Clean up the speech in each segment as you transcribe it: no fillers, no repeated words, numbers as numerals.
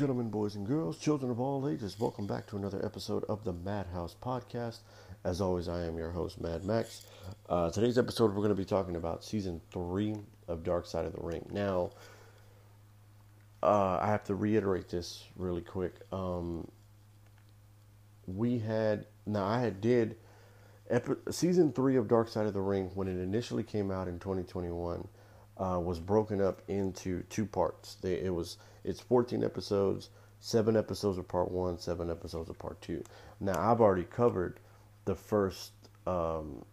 gentlemen, boys and girls, children of all ages, welcome back to another episode of the Madhouse Podcast. As always, I am your host, Mad Max. Today's episode, we're going to be talking about Season 3 of Dark Side of the Ring. Now, I have to reiterate this really quick. Season 3 of Dark Side of the Ring, when it initially came out in 2021, was broken up into two parts. It's 14 episodes, 7 episodes of part 1, 7 episodes of part 2. Now, I've already covered the first 7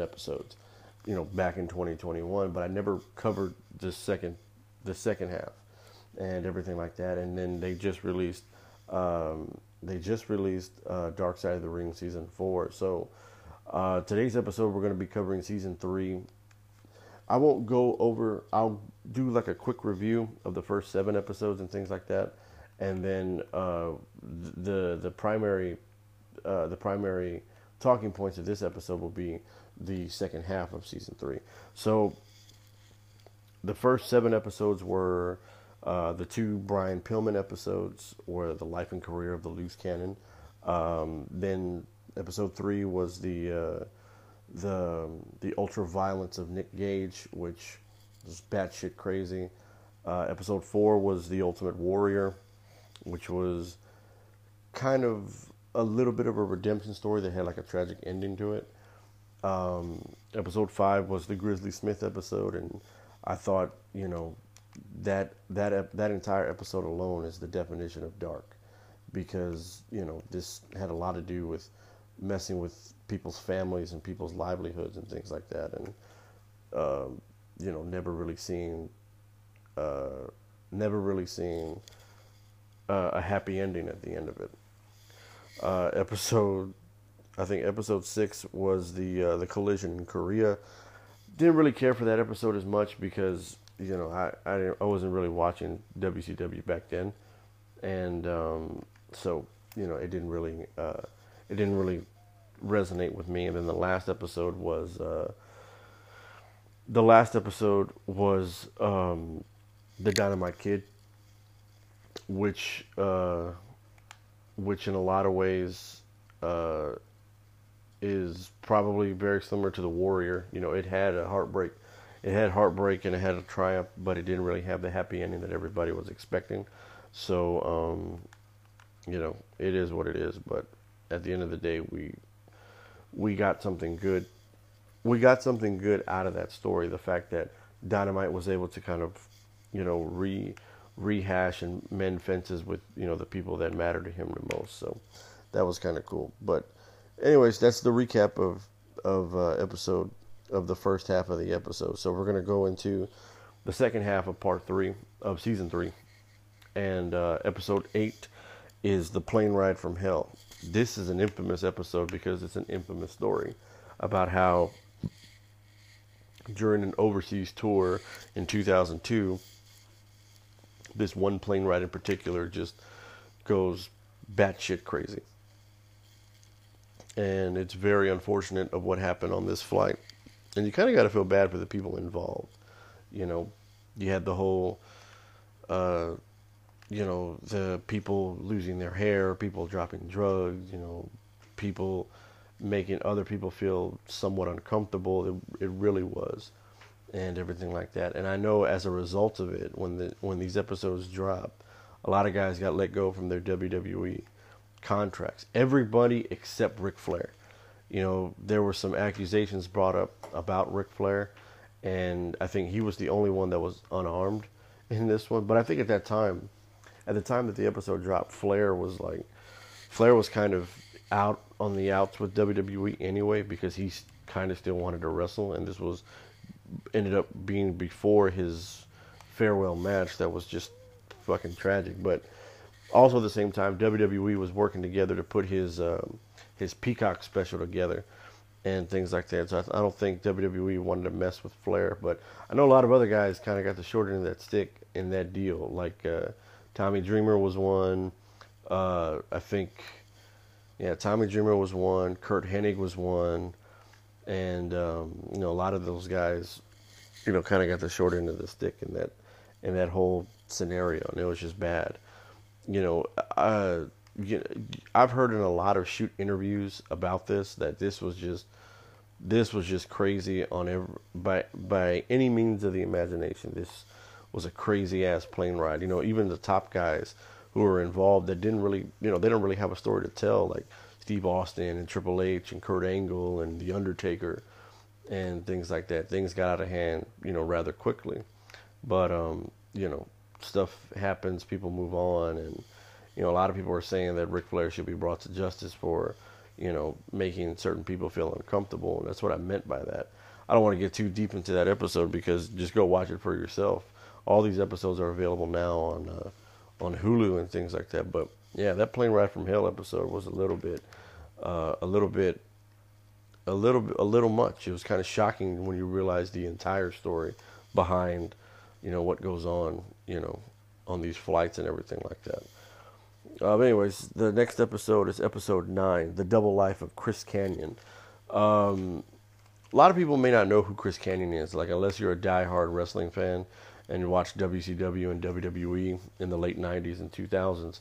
episodes, back in 2021, but I never covered the second half and everything like that. And then they just released Dark Side of the Ring Season 4. So, today's episode, we're going to be covering Season 3. I won't go over, I'll do like a quick review of the first 7 episodes and things like that. And then the primary talking points of this episode will be the second half of Season 3. So the first 7 episodes were the 2 Brian Pillman episodes, or the life and career of the Loose Cannon. Then episode 3 was the ultra violence of Nick Gage, which was batshit crazy. Episode 4 was the Ultimate Warrior, which was kind of a little bit of a redemption story that had like a tragic ending to it. Episode 5 was the Grizzly Smith episode, and I thought that entire episode alone is the definition of dark, because this had a lot to do with messing with people's families and people's livelihoods and things like that, and never really seeing a happy ending at the end of it. Episode 6 was the collision in Korea. Didn't really care for that episode as much because I wasn't really watching WCW back then, and so it didn't really resonate with me. And then the last episode was the Dynamite Kid, which in a lot of ways is probably very similar to the Warrior. It had heartbreak and it had a triumph, but it didn't really have the happy ending that everybody was expecting. So it is what it is, but at the end of the day, we got something good. We got something good out of that story. The fact that Dynamite was able to kind of, rehash and mend fences with, the people that matter to him the most. So that was kind of cool. But anyways, that's the recap of the first half of the episode. So we're going to go into the second half of part 3 of Season 3. And episode 8 is the Plane Ride from Hell. This is an infamous episode because it's an infamous story about how during an overseas tour in 2002, this one plane ride in particular just goes batshit crazy. And it's very unfortunate of what happened on this flight. And you kind of got to feel bad for the people involved. You had the whole... the people losing their hair, people dropping drugs, people making other people feel somewhat uncomfortable. It really was, and everything like that. And I know as a result of it, when these episodes drop, a lot of guys got let go from their WWE contracts. Everybody except Ric Flair. There were some accusations brought up about Ric Flair, and I think he was the only one that was unarmed in this one. But I think at the time that the episode dropped, Flair was kind of out on the outs with WWE anyway, because he kind of still wanted to wrestle, and this was ended up being before his farewell match that was just fucking tragic. But also at the same time, WWE was working together to put his Peacock special together and things like that. So I don't think WWE wanted to mess with Flair, but I know a lot of other guys kind of got the short end of that stick in that deal, like Tommy Dreamer was one. Tommy Dreamer was one. Kurt Hennig was one. And, a lot of those guys, kind of got the short end of the stick in that whole scenario, and it was just bad. You know, I've heard in a lot of shoot interviews about this that this was just crazy on every, by any means of the imagination. This was a crazy ass plane ride. You know, even the top guys who were involved that didn't really, you know, they don't really have a story to tell, like Steve Austin and Triple H and Kurt Angle and The Undertaker and things like that. Things got out of hand, you know, rather quickly. But you know, stuff happens, people move on, and you know, a lot of people are saying that Ric Flair should be brought to justice for, you know, making certain people feel uncomfortable, and that's what I meant by that. I don't want to get too deep into that episode, because just go watch it for yourself. All these episodes are available now on Hulu and things like that. But yeah, that Plane Ride from Hell episode was a little much. It was kind of shocking when you realize the entire story behind, you know, what goes on, you know, on these flights and everything like that. Anyways, the next episode is episode 9, The Double Life of Chris Kanyon. A lot of people may not know who Chris Kanyon is, like, unless you're a diehard wrestling fan and you watch WCW and WWE in the late 90s and 2000s,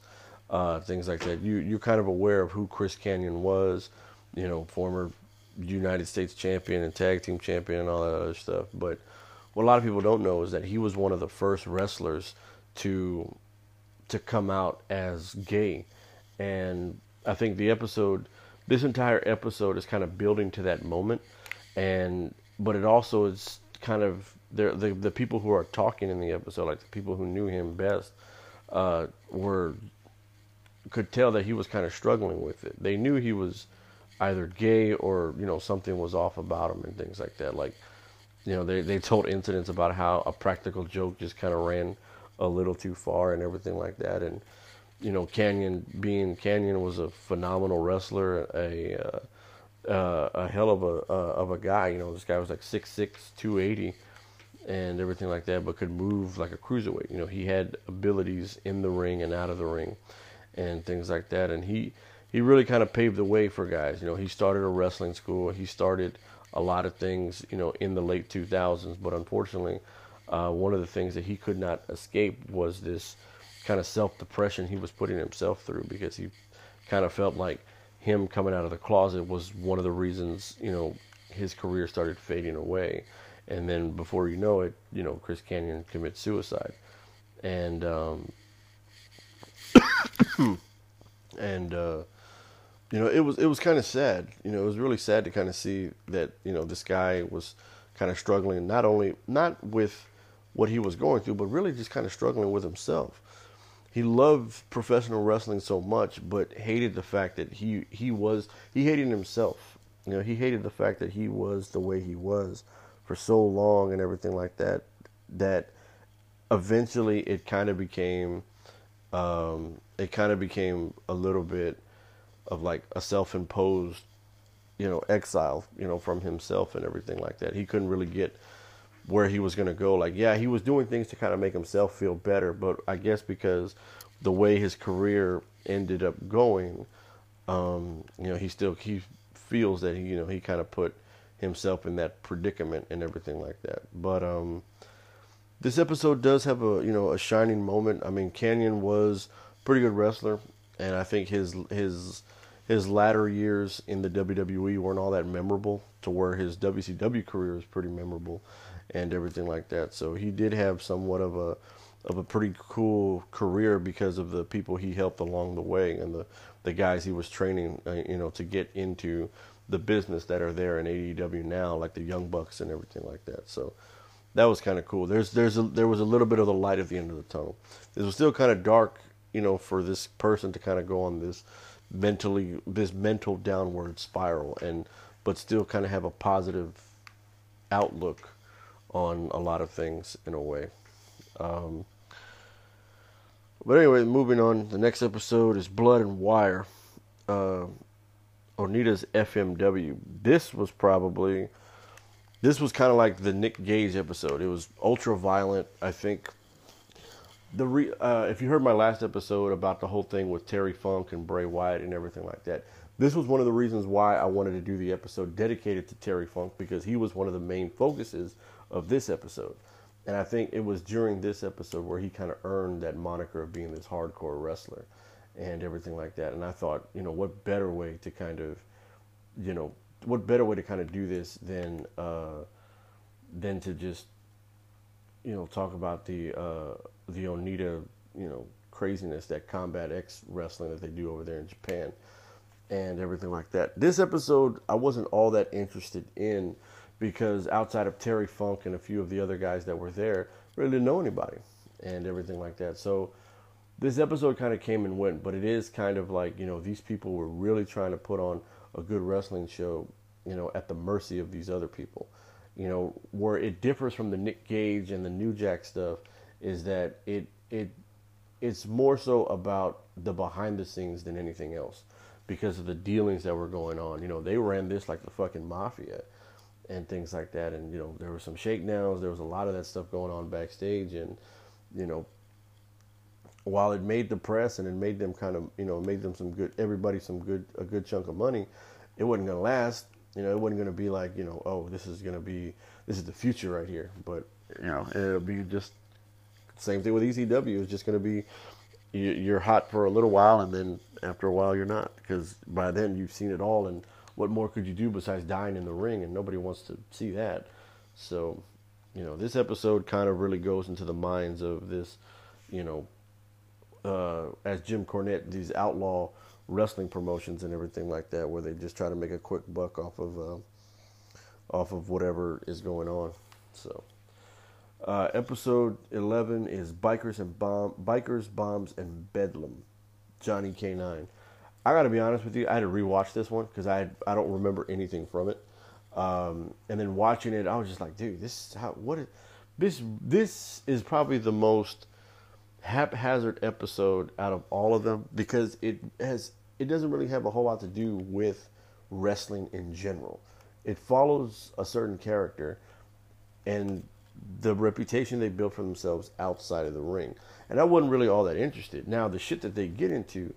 things like that. You're kind of aware of who Chris Kanyon was, you know, former United States champion and tag team champion and all that other stuff. But what a lot of people don't know is that he was one of the first wrestlers to come out as gay. And I think this entire episode is kind of building to that moment. But it also is kind of, the people who are talking in the episode, like the people who knew him best, could tell that he was kind of struggling with it. They knew he was either gay or, you know, something was off about him and things like that. Like, you know, they told incidents about how a practical joke just kind of ran a little too far and everything like that. And, you know, Kanyon was a phenomenal wrestler, a hell of a guy. You know, this guy was like 6'6", 280 and everything like that, but could move like a cruiserweight. You know, he had abilities in the ring and out of the ring and things like that. And he really kind of paved the way for guys. You know, he started a wrestling school. He started a lot of things, you know, in the late 2000s, but unfortunately, one of the things that he could not escape was this kind of self-depression he was putting himself through, because he kind of felt like him coming out of the closet was one of the reasons, you know, his career started fading away. And then before you know it, you know, Chris Kanyon commits suicide. And, you know, it was kind of sad. You know, it was really sad to kind of see that, you know, this guy was kind of struggling, not with what he was going through, but really just kind of struggling with himself. He loved professional wrestling so much, but hated the fact that he hated himself. You know, he hated the fact that he was the way he was for so long and everything like that, that eventually it kind of became a little bit of like a self-imposed, you know, exile, you know, from himself and everything like that. He couldn't really get where he was going to go. Like, yeah, he was doing things to kind of make himself feel better, but I guess because the way his career ended up going, you know, he feels that, you know, he kind of put himself in that predicament and everything like that. But this episode does have a shining moment. I mean, Kanyon was a pretty good wrestler, and I think his latter years in the WWE weren't all that memorable, to where his WCW career is pretty memorable and everything like that. So he did have somewhat of a pretty cool career because of the people he helped along the way and the guys he was training, you know, to get into the business that are there in AEW now, like the Young Bucks and everything like that. So that was kind of cool. There was a little bit of the light at the end of the tunnel. It was still kind of dark, you know, for this person to kind of go on this mental downward spiral, but still kind of have a positive outlook on a lot of things in a way. But anyway, moving on, the next episode is Blood and Wire, Onita's FMW. This was kind of like the Nick Gage episode. It was ultra violent. I think if you heard my last episode about the whole thing with Terry Funk and Bray Wyatt and everything like that, this was one of the reasons why I wanted to do the episode dedicated to Terry Funk, because he was one of the main focuses of this episode. And I think it was during this episode where he kind of earned that moniker of being this hardcore wrestler and everything like that. And I thought, you know, what better way to kind of, you know, what better way to kind of do this than to just, you know, talk about the Onita, you know, craziness, that Combat X wrestling that they do over there in Japan and everything like that. This episode, I wasn't all that interested in, because outside of Terry Funk and a few of the other guys that were there, really didn't know anybody and everything like that. So this episode kind of came and went, but it is kind of like, you know, these people were really trying to put on a good wrestling show, you know, at the mercy of these other people. You know, where it differs from the Nick Gage and the New Jack stuff is that it's more so about the behind the scenes than anything else, because of the dealings that were going on. You know, they ran this like the fucking mafia and things like that. And, you know, there were some shakedowns. There was a lot of that stuff going on backstage. And, you know, while it made the press and it made them kind of, you know, made them some good, everybody some good, a good chunk of money, it wasn't going to last. You know, it wasn't going to be like, you know, oh, this is going to be, this is the future right here. But, you know, it'll be just same thing with ECW. It's just going to be, you're hot for a little while, and then after a while you're not, because by then you've seen it all, and what more could you do besides dying in the ring? And nobody wants to see that. So, you know, this episode kind of really goes into the minds of this, you know, as Jim Cornette, these outlaw wrestling promotions and everything like that, where they just try to make a quick buck off of whatever is going on. So, episode 11 is Bikers, Bombs, and Bedlam. Johnny K-9. I gotta be honest with you, I had to rewatch this one because I don't remember anything from it. And then watching it, I was just like, dude, this is probably the most haphazard episode out of all of them, because it doesn't really have a whole lot to do with wrestling in general. It follows a certain character and the reputation they built for themselves outside of the ring. And I wasn't really all that interested. Now, the shit that they get into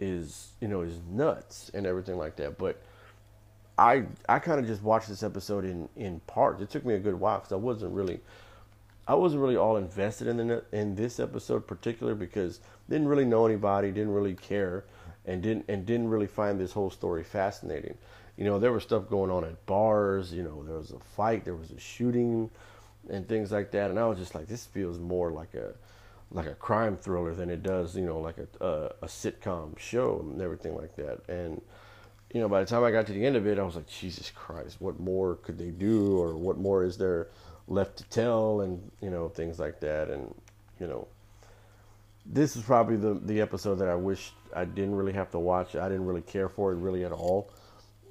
is, you know, is nuts and everything like that. But I kind of just watched this episode in parts. It took me a good while because I wasn't really all invested in this episode particular, because didn't really know anybody, didn't really care, and didn't really find this whole story fascinating. You know, there was stuff going on at bars, you know, there was a fight, there was a shooting and things like that. And I was just like, this feels more like a crime thriller than it does, you know, like a sitcom show and everything like that. And, you know, by the time I got to the end of it, I was like, Jesus Christ, what more could they do, or what more is there left to tell, and, you know, things like that. And, you know, this is probably the episode that I wish I didn't really have to watch. I didn't really care for it really at all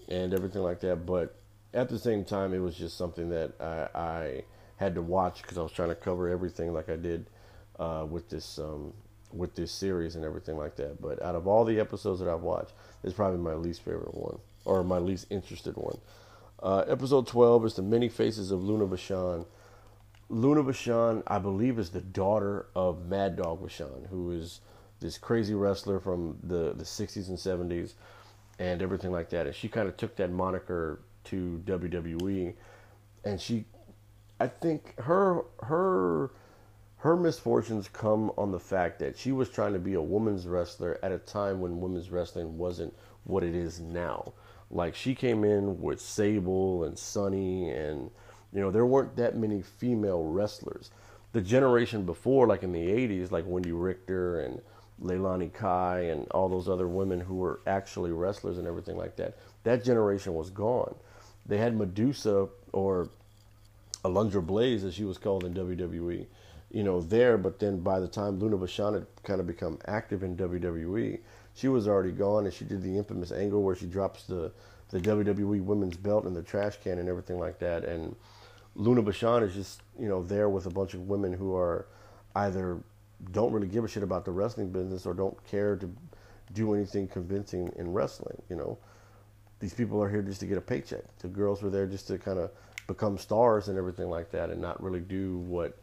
and everything like that. But at the same time, it was just something that I had to watch because I was trying to cover everything like I did with this series and everything like that. But out of all the episodes that I've watched, it's probably my least favorite one, or my least interested one. Episode 12 is The Many Faces of Luna Vachon. Luna Vachon, I believe, is the daughter of Mad Dog Vachon, who is this crazy wrestler from the 60s and 70s and everything like that. And she kind of took that moniker to WWE, and I think her misfortunes come on the fact that she was trying to be a women's wrestler at a time when women's wrestling wasn't what it is now. Like, she came in with Sable and Sunny, and, you know, there weren't that many female wrestlers. The generation before, like in the 80s, like Wendy Richter and Leilani Kai and all those other women who were actually wrestlers and everything like that, that generation was gone. They had Medusa, or Alundra Blaze, as she was called in WWE, you know, there. But then by the time Luna Vachon had kind of become active in WWE, she was already gone, and she did the infamous angle where she drops the WWE women's belt in the trash can and everything like that. And Luna Vachon is just, you know, there with a bunch of women who are either don't really give a shit about the wrestling business or don't care to do anything convincing in wrestling. You know, these people are here just to get a paycheck. The girls were there just to kind of become stars and everything like that, and not really do what,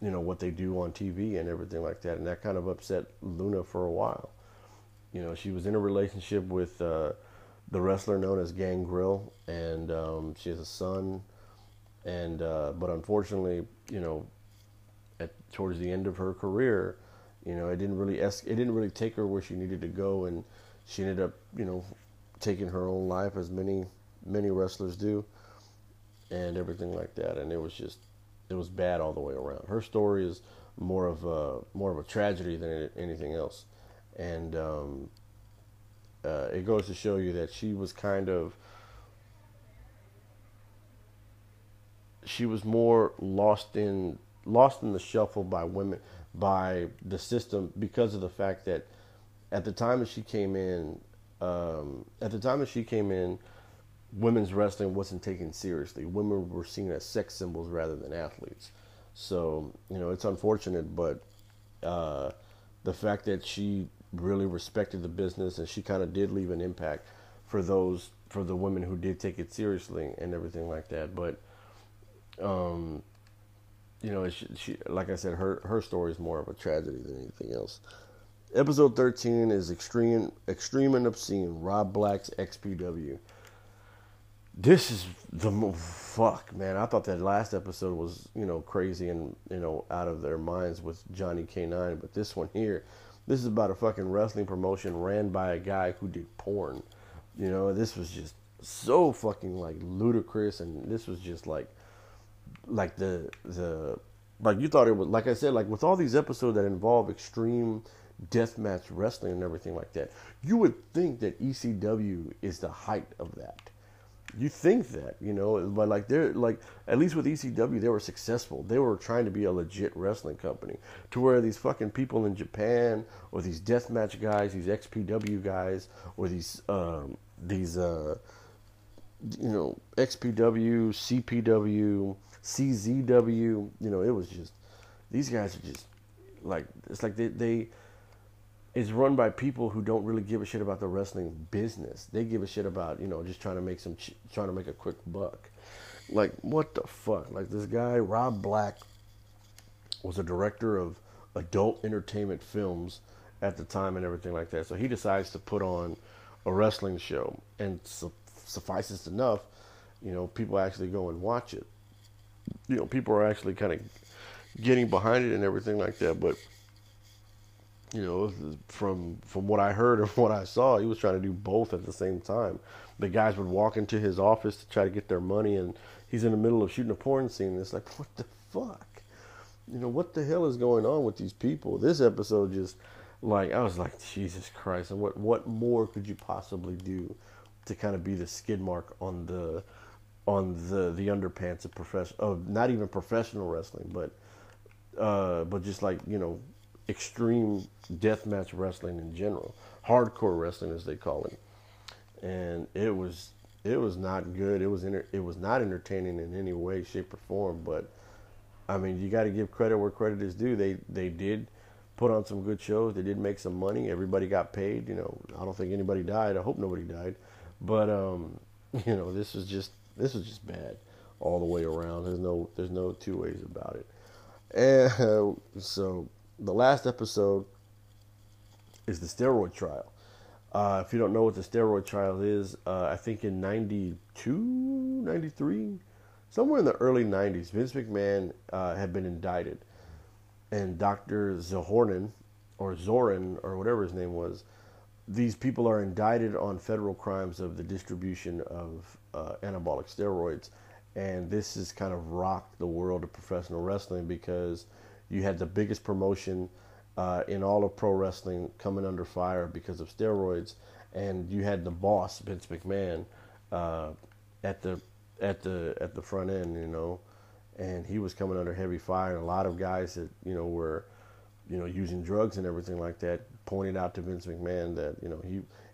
you know, what they do on TV and everything like that. And that kind of upset Luna for a while. You know, she was in a relationship with the wrestler known as Gangrel, and she has a son. And but unfortunately, you know, towards the end of her career. You know, it didn't really take her where she needed to go, and she ended up, you know, taking her own life, as many wrestlers do, and everything like that. And it was bad all the way around. Her story is more of a tragedy than anything else, and it goes to show you that she was more lost in the shuffle by women, by the system, because of the fact that at the time that she came in, women's wrestling wasn't taken seriously. Women were seen as sex symbols rather than athletes. So, you know, it's unfortunate, but the fact that she really respected the business, and she kind of did leave an impact for the women who did take it seriously and everything like that. But, you know, she, like I said, her story is more of a tragedy than anything else. Episode 13 is extreme and obscene. Rob Black's XPW. This is fuck, man. I thought that last episode was, you know, crazy and, you know, out of their minds with Johnny K-9, but this one here, this is about a fucking wrestling promotion ran by a guy who did porn. You know, this was just so fucking, like, ludicrous, and this was just like the like you thought it was. Like I said, like with all these episodes that involve extreme deathmatch wrestling and everything like that, you would think that ECW is the height of that. You think that, you know, but like they're like, at least with ECW, they were successful. They were trying to be a legit wrestling company, to where these fucking people in Japan, or these deathmatch guys, these XPW guys, or these you know, XPW, CPW, CZW, you know, it was just, these guys are just like, it's like they it's run by people who don't really give a shit about the wrestling business. They give a shit about, you know, just trying to make a quick buck. Like, what the fuck? Like, this guy, Rob Black, was a director of adult entertainment films at the time and everything like that. So he decides to put on a wrestling show, and suffices enough, you know, people actually go and watch it. You know, people are actually kind of getting behind it and everything like that, but you know, from what I heard or what I saw, he was trying to do both at the same time. The guys would walk into his office to try to get their money, and he's in the middle of shooting a porn scene, and it's like, what the fuck? You know, what the hell is going on with these people? This episode just, like, I was like, Jesus Christ, and what more could you possibly do to kind of be the skid mark on the underpants of not even professional wrestling, but just like, you know, extreme deathmatch wrestling in general, hardcore wrestling as they call it. And it was not good. It was not entertaining in any way, shape, or form. But I mean, you got to give credit where credit is due. They did put on some good shows. They did make some money. Everybody got paid. You know, I don't think anybody died. I hope nobody died. But you know, this was just bad all the way around. There's no two ways about it. And so, the last episode is the steroid trial. If you don't know what the steroid trial is, I think in 92, 93, somewhere in the early 90s, Vince McMahon had been indicted. And Dr. Zorin, or whatever his name was, these people are indicted on federal crimes of the distribution of anabolic steroids. And this has kind of rocked the world of professional wrestling, because you had the biggest promotion in all of pro wrestling coming under fire because of steroids, and you had the boss, Vince McMahon, at the front end, you know, and he was coming under heavy fire. And a lot of guys that, you know, were, you know, using drugs and everything like that pointed out to Vince McMahon that, you know,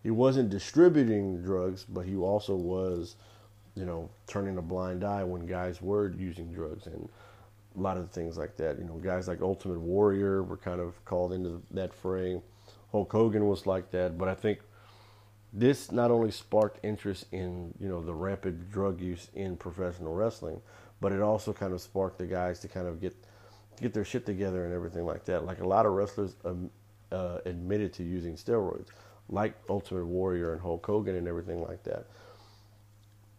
he wasn't distributing drugs, but he also was, you know, turning a blind eye when guys were using drugs, and a lot of things like that. You know, guys like Ultimate Warrior were kind of called into that fray. Hulk Hogan was like that. But I think this not only sparked interest in, you know, the rampant drug use in professional wrestling, but it also kind of sparked the guys to kind of get their shit together and everything like that. Like, a lot of wrestlers admitted to using steroids, like Ultimate Warrior and Hulk Hogan and everything like that.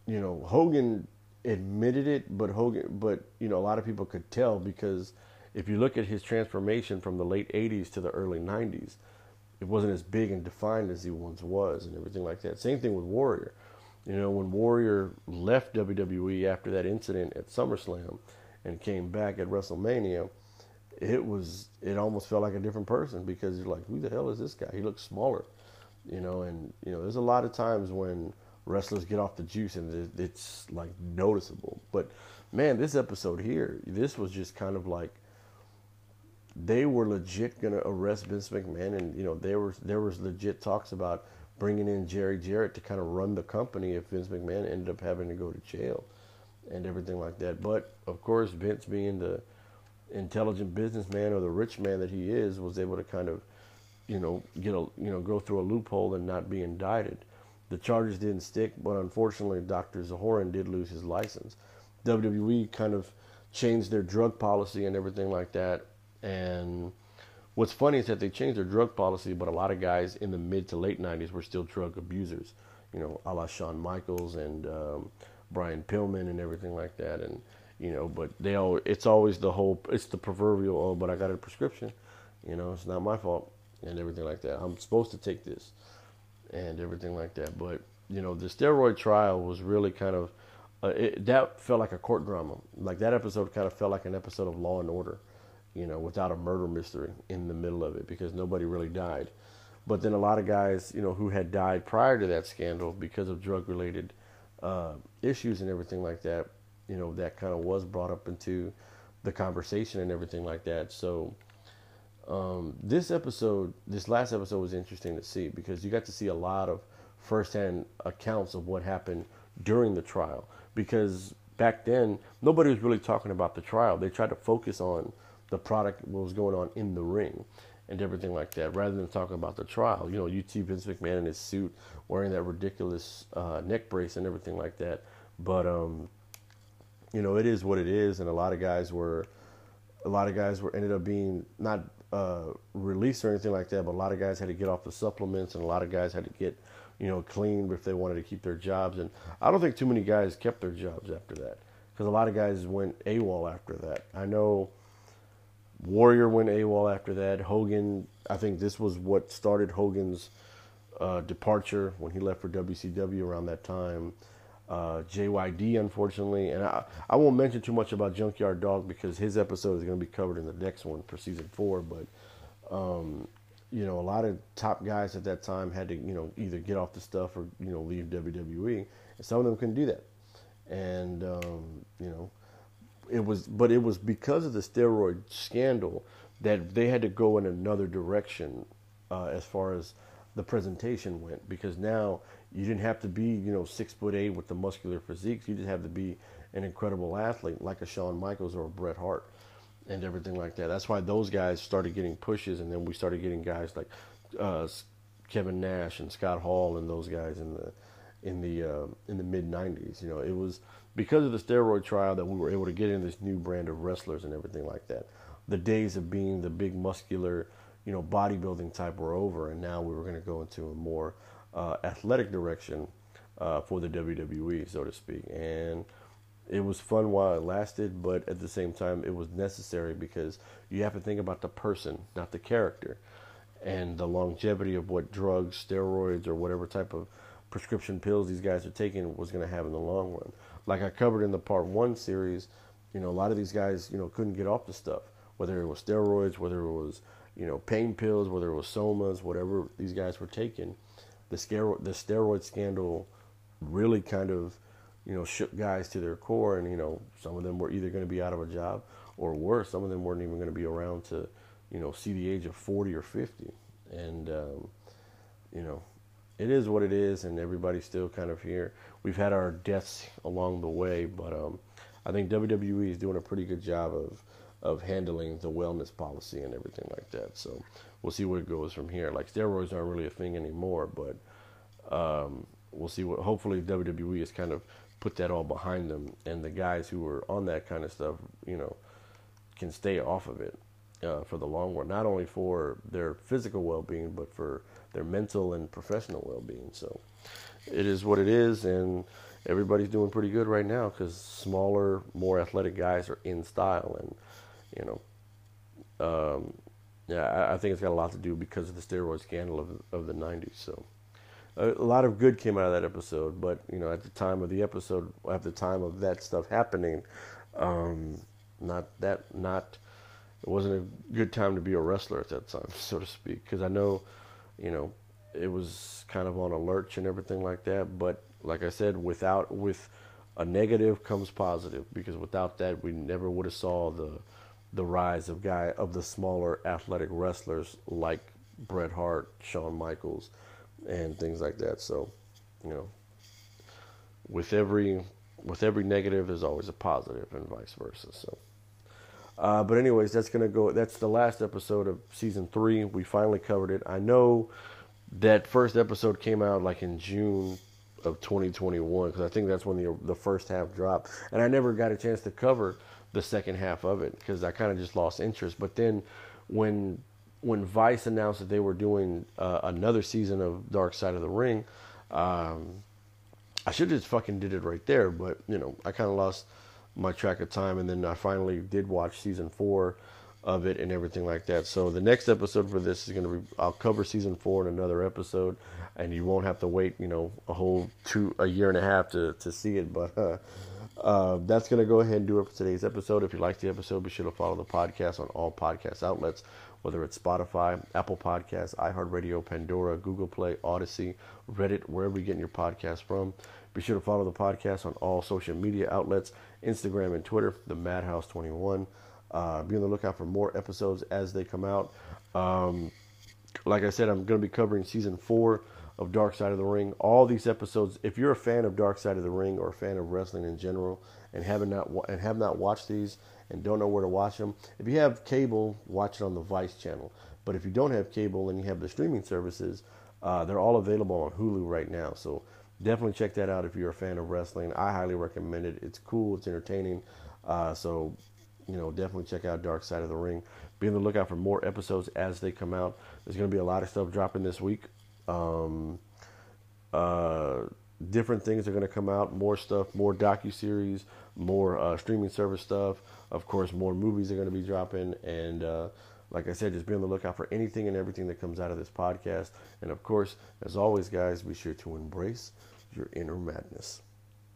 You know, Hogan admitted it, but you know, a lot of people could tell, because if you look at his transformation from the late 80s to the early 90s, it wasn't as big and defined as he once was and everything like that. Same thing with Warrior. You know, when Warrior left WWE after that incident at SummerSlam and came back at WrestleMania, it almost felt like a different person, because you're like, who the hell is this guy? He looks smaller, you know. And, you know, there's a lot of times when wrestlers get off the juice and it's like noticeable. But man, this episode here, this was just kind of like, they were legit going to arrest Vince McMahon. And, you know, there was legit talks about bringing in Jerry Jarrett to kind of run the company if Vince McMahon ended up having to go to jail and everything like that. But of course, Vince, being the intelligent businessman, or the rich man that he is, was able to kind of, you know, go through a loophole and not be indicted. The charges didn't stick, but unfortunately, Dr. Zahorin did lose his license. WWE kind of changed their drug policy and everything like that. And what's funny is that they changed their drug policy, but a lot of guys in the mid to late 90s were still drug abusers, you know, a la Shawn Michaels and Brian Pillman and everything like that. And, you know, but it's always it's the proverbial, oh, but I got a prescription, you know, it's not my fault and everything like that. I'm supposed to take this and everything like that. But, you know, the steroid trial was really kind of, that felt like a court drama. Like, that episode kind of felt like an episode of Law and Order, you know, without a murder mystery in the middle of it, because nobody really died. But then a lot of guys, you know, who had died prior to that scandal because of drug-related issues and everything like that, you know, that kind of was brought up into the conversation and everything like that. So this last episode was interesting to see, because you got to see a lot of firsthand accounts of what happened during the trial, because back then nobody was really talking about the trial. They tried to focus on the product, what was going on in the ring and everything like that, rather than talking about the trial. You know, you see Vince McMahon in his suit wearing that ridiculous neck brace and everything like that. But, you know, it is what it is. And a lot of guys were ended up being not released or anything like that, but a lot of guys had to get off the supplements, and a lot of guys had to get, you know, clean if they wanted to keep their jobs. And I don't think too many guys kept their jobs after that, because a lot of guys went AWOL after that. I know Warrior went AWOL after that. Hogan, I think this was what started Hogan's departure when he left for WCW around that time. JYD, unfortunately. And I won't mention too much about Junkyard Dog, because his episode is going to be covered in the next one for season 4. But, you know, a lot of top guys at that time had to, you know, either get off the stuff or, you know, leave WWE. And some of them couldn't do that. And, you know, it was because of the steroid scandal that they had to go in another direction as far as the presentation went, because now you didn't have to be, you know, 6'8" with the muscular physiques. You just have to be an incredible athlete like a Shawn Michaels or a Bret Hart and everything like that. That's why those guys started getting pushes, and then we started getting guys like Kevin Nash and Scott Hall and those guys in the mid 90s. You know, it was because of the steroid trial that we were able to get in this new brand of wrestlers and everything like that. The days of being the big muscular, you know, bodybuilding type were over, and now we were going to go into a more athletic direction for the WWE, so to speak. And it was fun while it lasted, but at the same time, it was necessary, because you have to think about the person, not the character, and the longevity of what drugs, steroids, or whatever type of prescription pills these guys are taking was going to have in the long run. Like I covered in the Part 1 series, you know, a lot of these guys, you know, couldn't get off the stuff, whether it was steroids, whether it was, you know, pain pills, whether it was somas, whatever these guys were taking. The steroid scandal really kind of, you know, shook guys to their core, and, you know, some of them were either going to be out of a job, or worse, some of them weren't even going to be around to, you know, see the age of 40 or 50. And, you know, it is what it is, and everybody's still kind of here. We've had our deaths along the way, but I think WWE is doing a pretty good job of handling the wellness policy and everything like that. So we'll see where it goes from here. Like, steroids aren't really a thing anymore, but we'll see what. Hopefully WWE has kind of put that all behind them, and the guys who were on that kind of stuff, you know, can stay off of it for the long run, not only for their physical well-being, but for their mental and professional well-being. So it is what it is, and everybody's doing pretty good right now, because smaller, more athletic guys are in style, and, you know, I think it's got a lot to do because of the steroid scandal of the 90s. So a lot of good came out of that episode, but at the time of the episode, at the time of that stuff happening, it wasn't a good time to be a wrestler at that time, so to speak, because I know, it was kind of on a lurch and everything like that. But like I said, with a negative comes positive, because without that, we never would have saw the rise of the smaller athletic wrestlers like Bret Hart, Shawn Michaels, and things like that. So, with every negative, there's always a positive, and vice versa. So, but anyways, that's gonna go. That's the last episode of season 3. We finally covered it. I know that first episode came out like in June of 2021, because I think that's when the first half dropped, and I never got a chance to cover the second half of it because I kind of just lost interest. But then when Vice announced that they were doing another season of Dark Side of the Ring, I should have just fucking did it right there, but I kind of lost my track of time, and then I finally did watch season 4 of it and everything like that. So the next episode for this is going to be, I'll cover season 4 in another episode, and you won't have to wait, a year and a half to see it. But that's going to go ahead and do it for today's episode. If you liked the episode, be sure to follow the podcast on all podcast outlets, whether it's Spotify, Apple Podcasts, iHeartRadio, Pandora, Google Play, Odyssey, Reddit, wherever you're getting your podcast from. Be sure to follow the podcast on all social media outlets, Instagram and Twitter, the Madhouse 21. Be on the lookout for more episodes as they come out. Like I said, I'm going to be covering season 4 of Dark Side of the Ring. All these episodes, if you're a fan of Dark Side of the Ring or a fan of wrestling in general and have not watched these and don't know where to watch them, if you have cable, watch it on the Vice channel. But if you don't have cable and you have the streaming services, they're all available on Hulu right now. So definitely check that out if you're a fan of wrestling. I highly recommend it. It's cool. It's entertaining. So, definitely check out Dark Side of the Ring. Be on the lookout for more episodes as they come out. There's going to be a lot of stuff dropping this week. Different things are going to come out. More stuff, more docuseries, more streaming service stuff. Of course, more movies are going to be dropping. And like I said, just be on the lookout for anything and everything that comes out of this podcast. And of course, as always, guys, be sure to embrace your inner madness.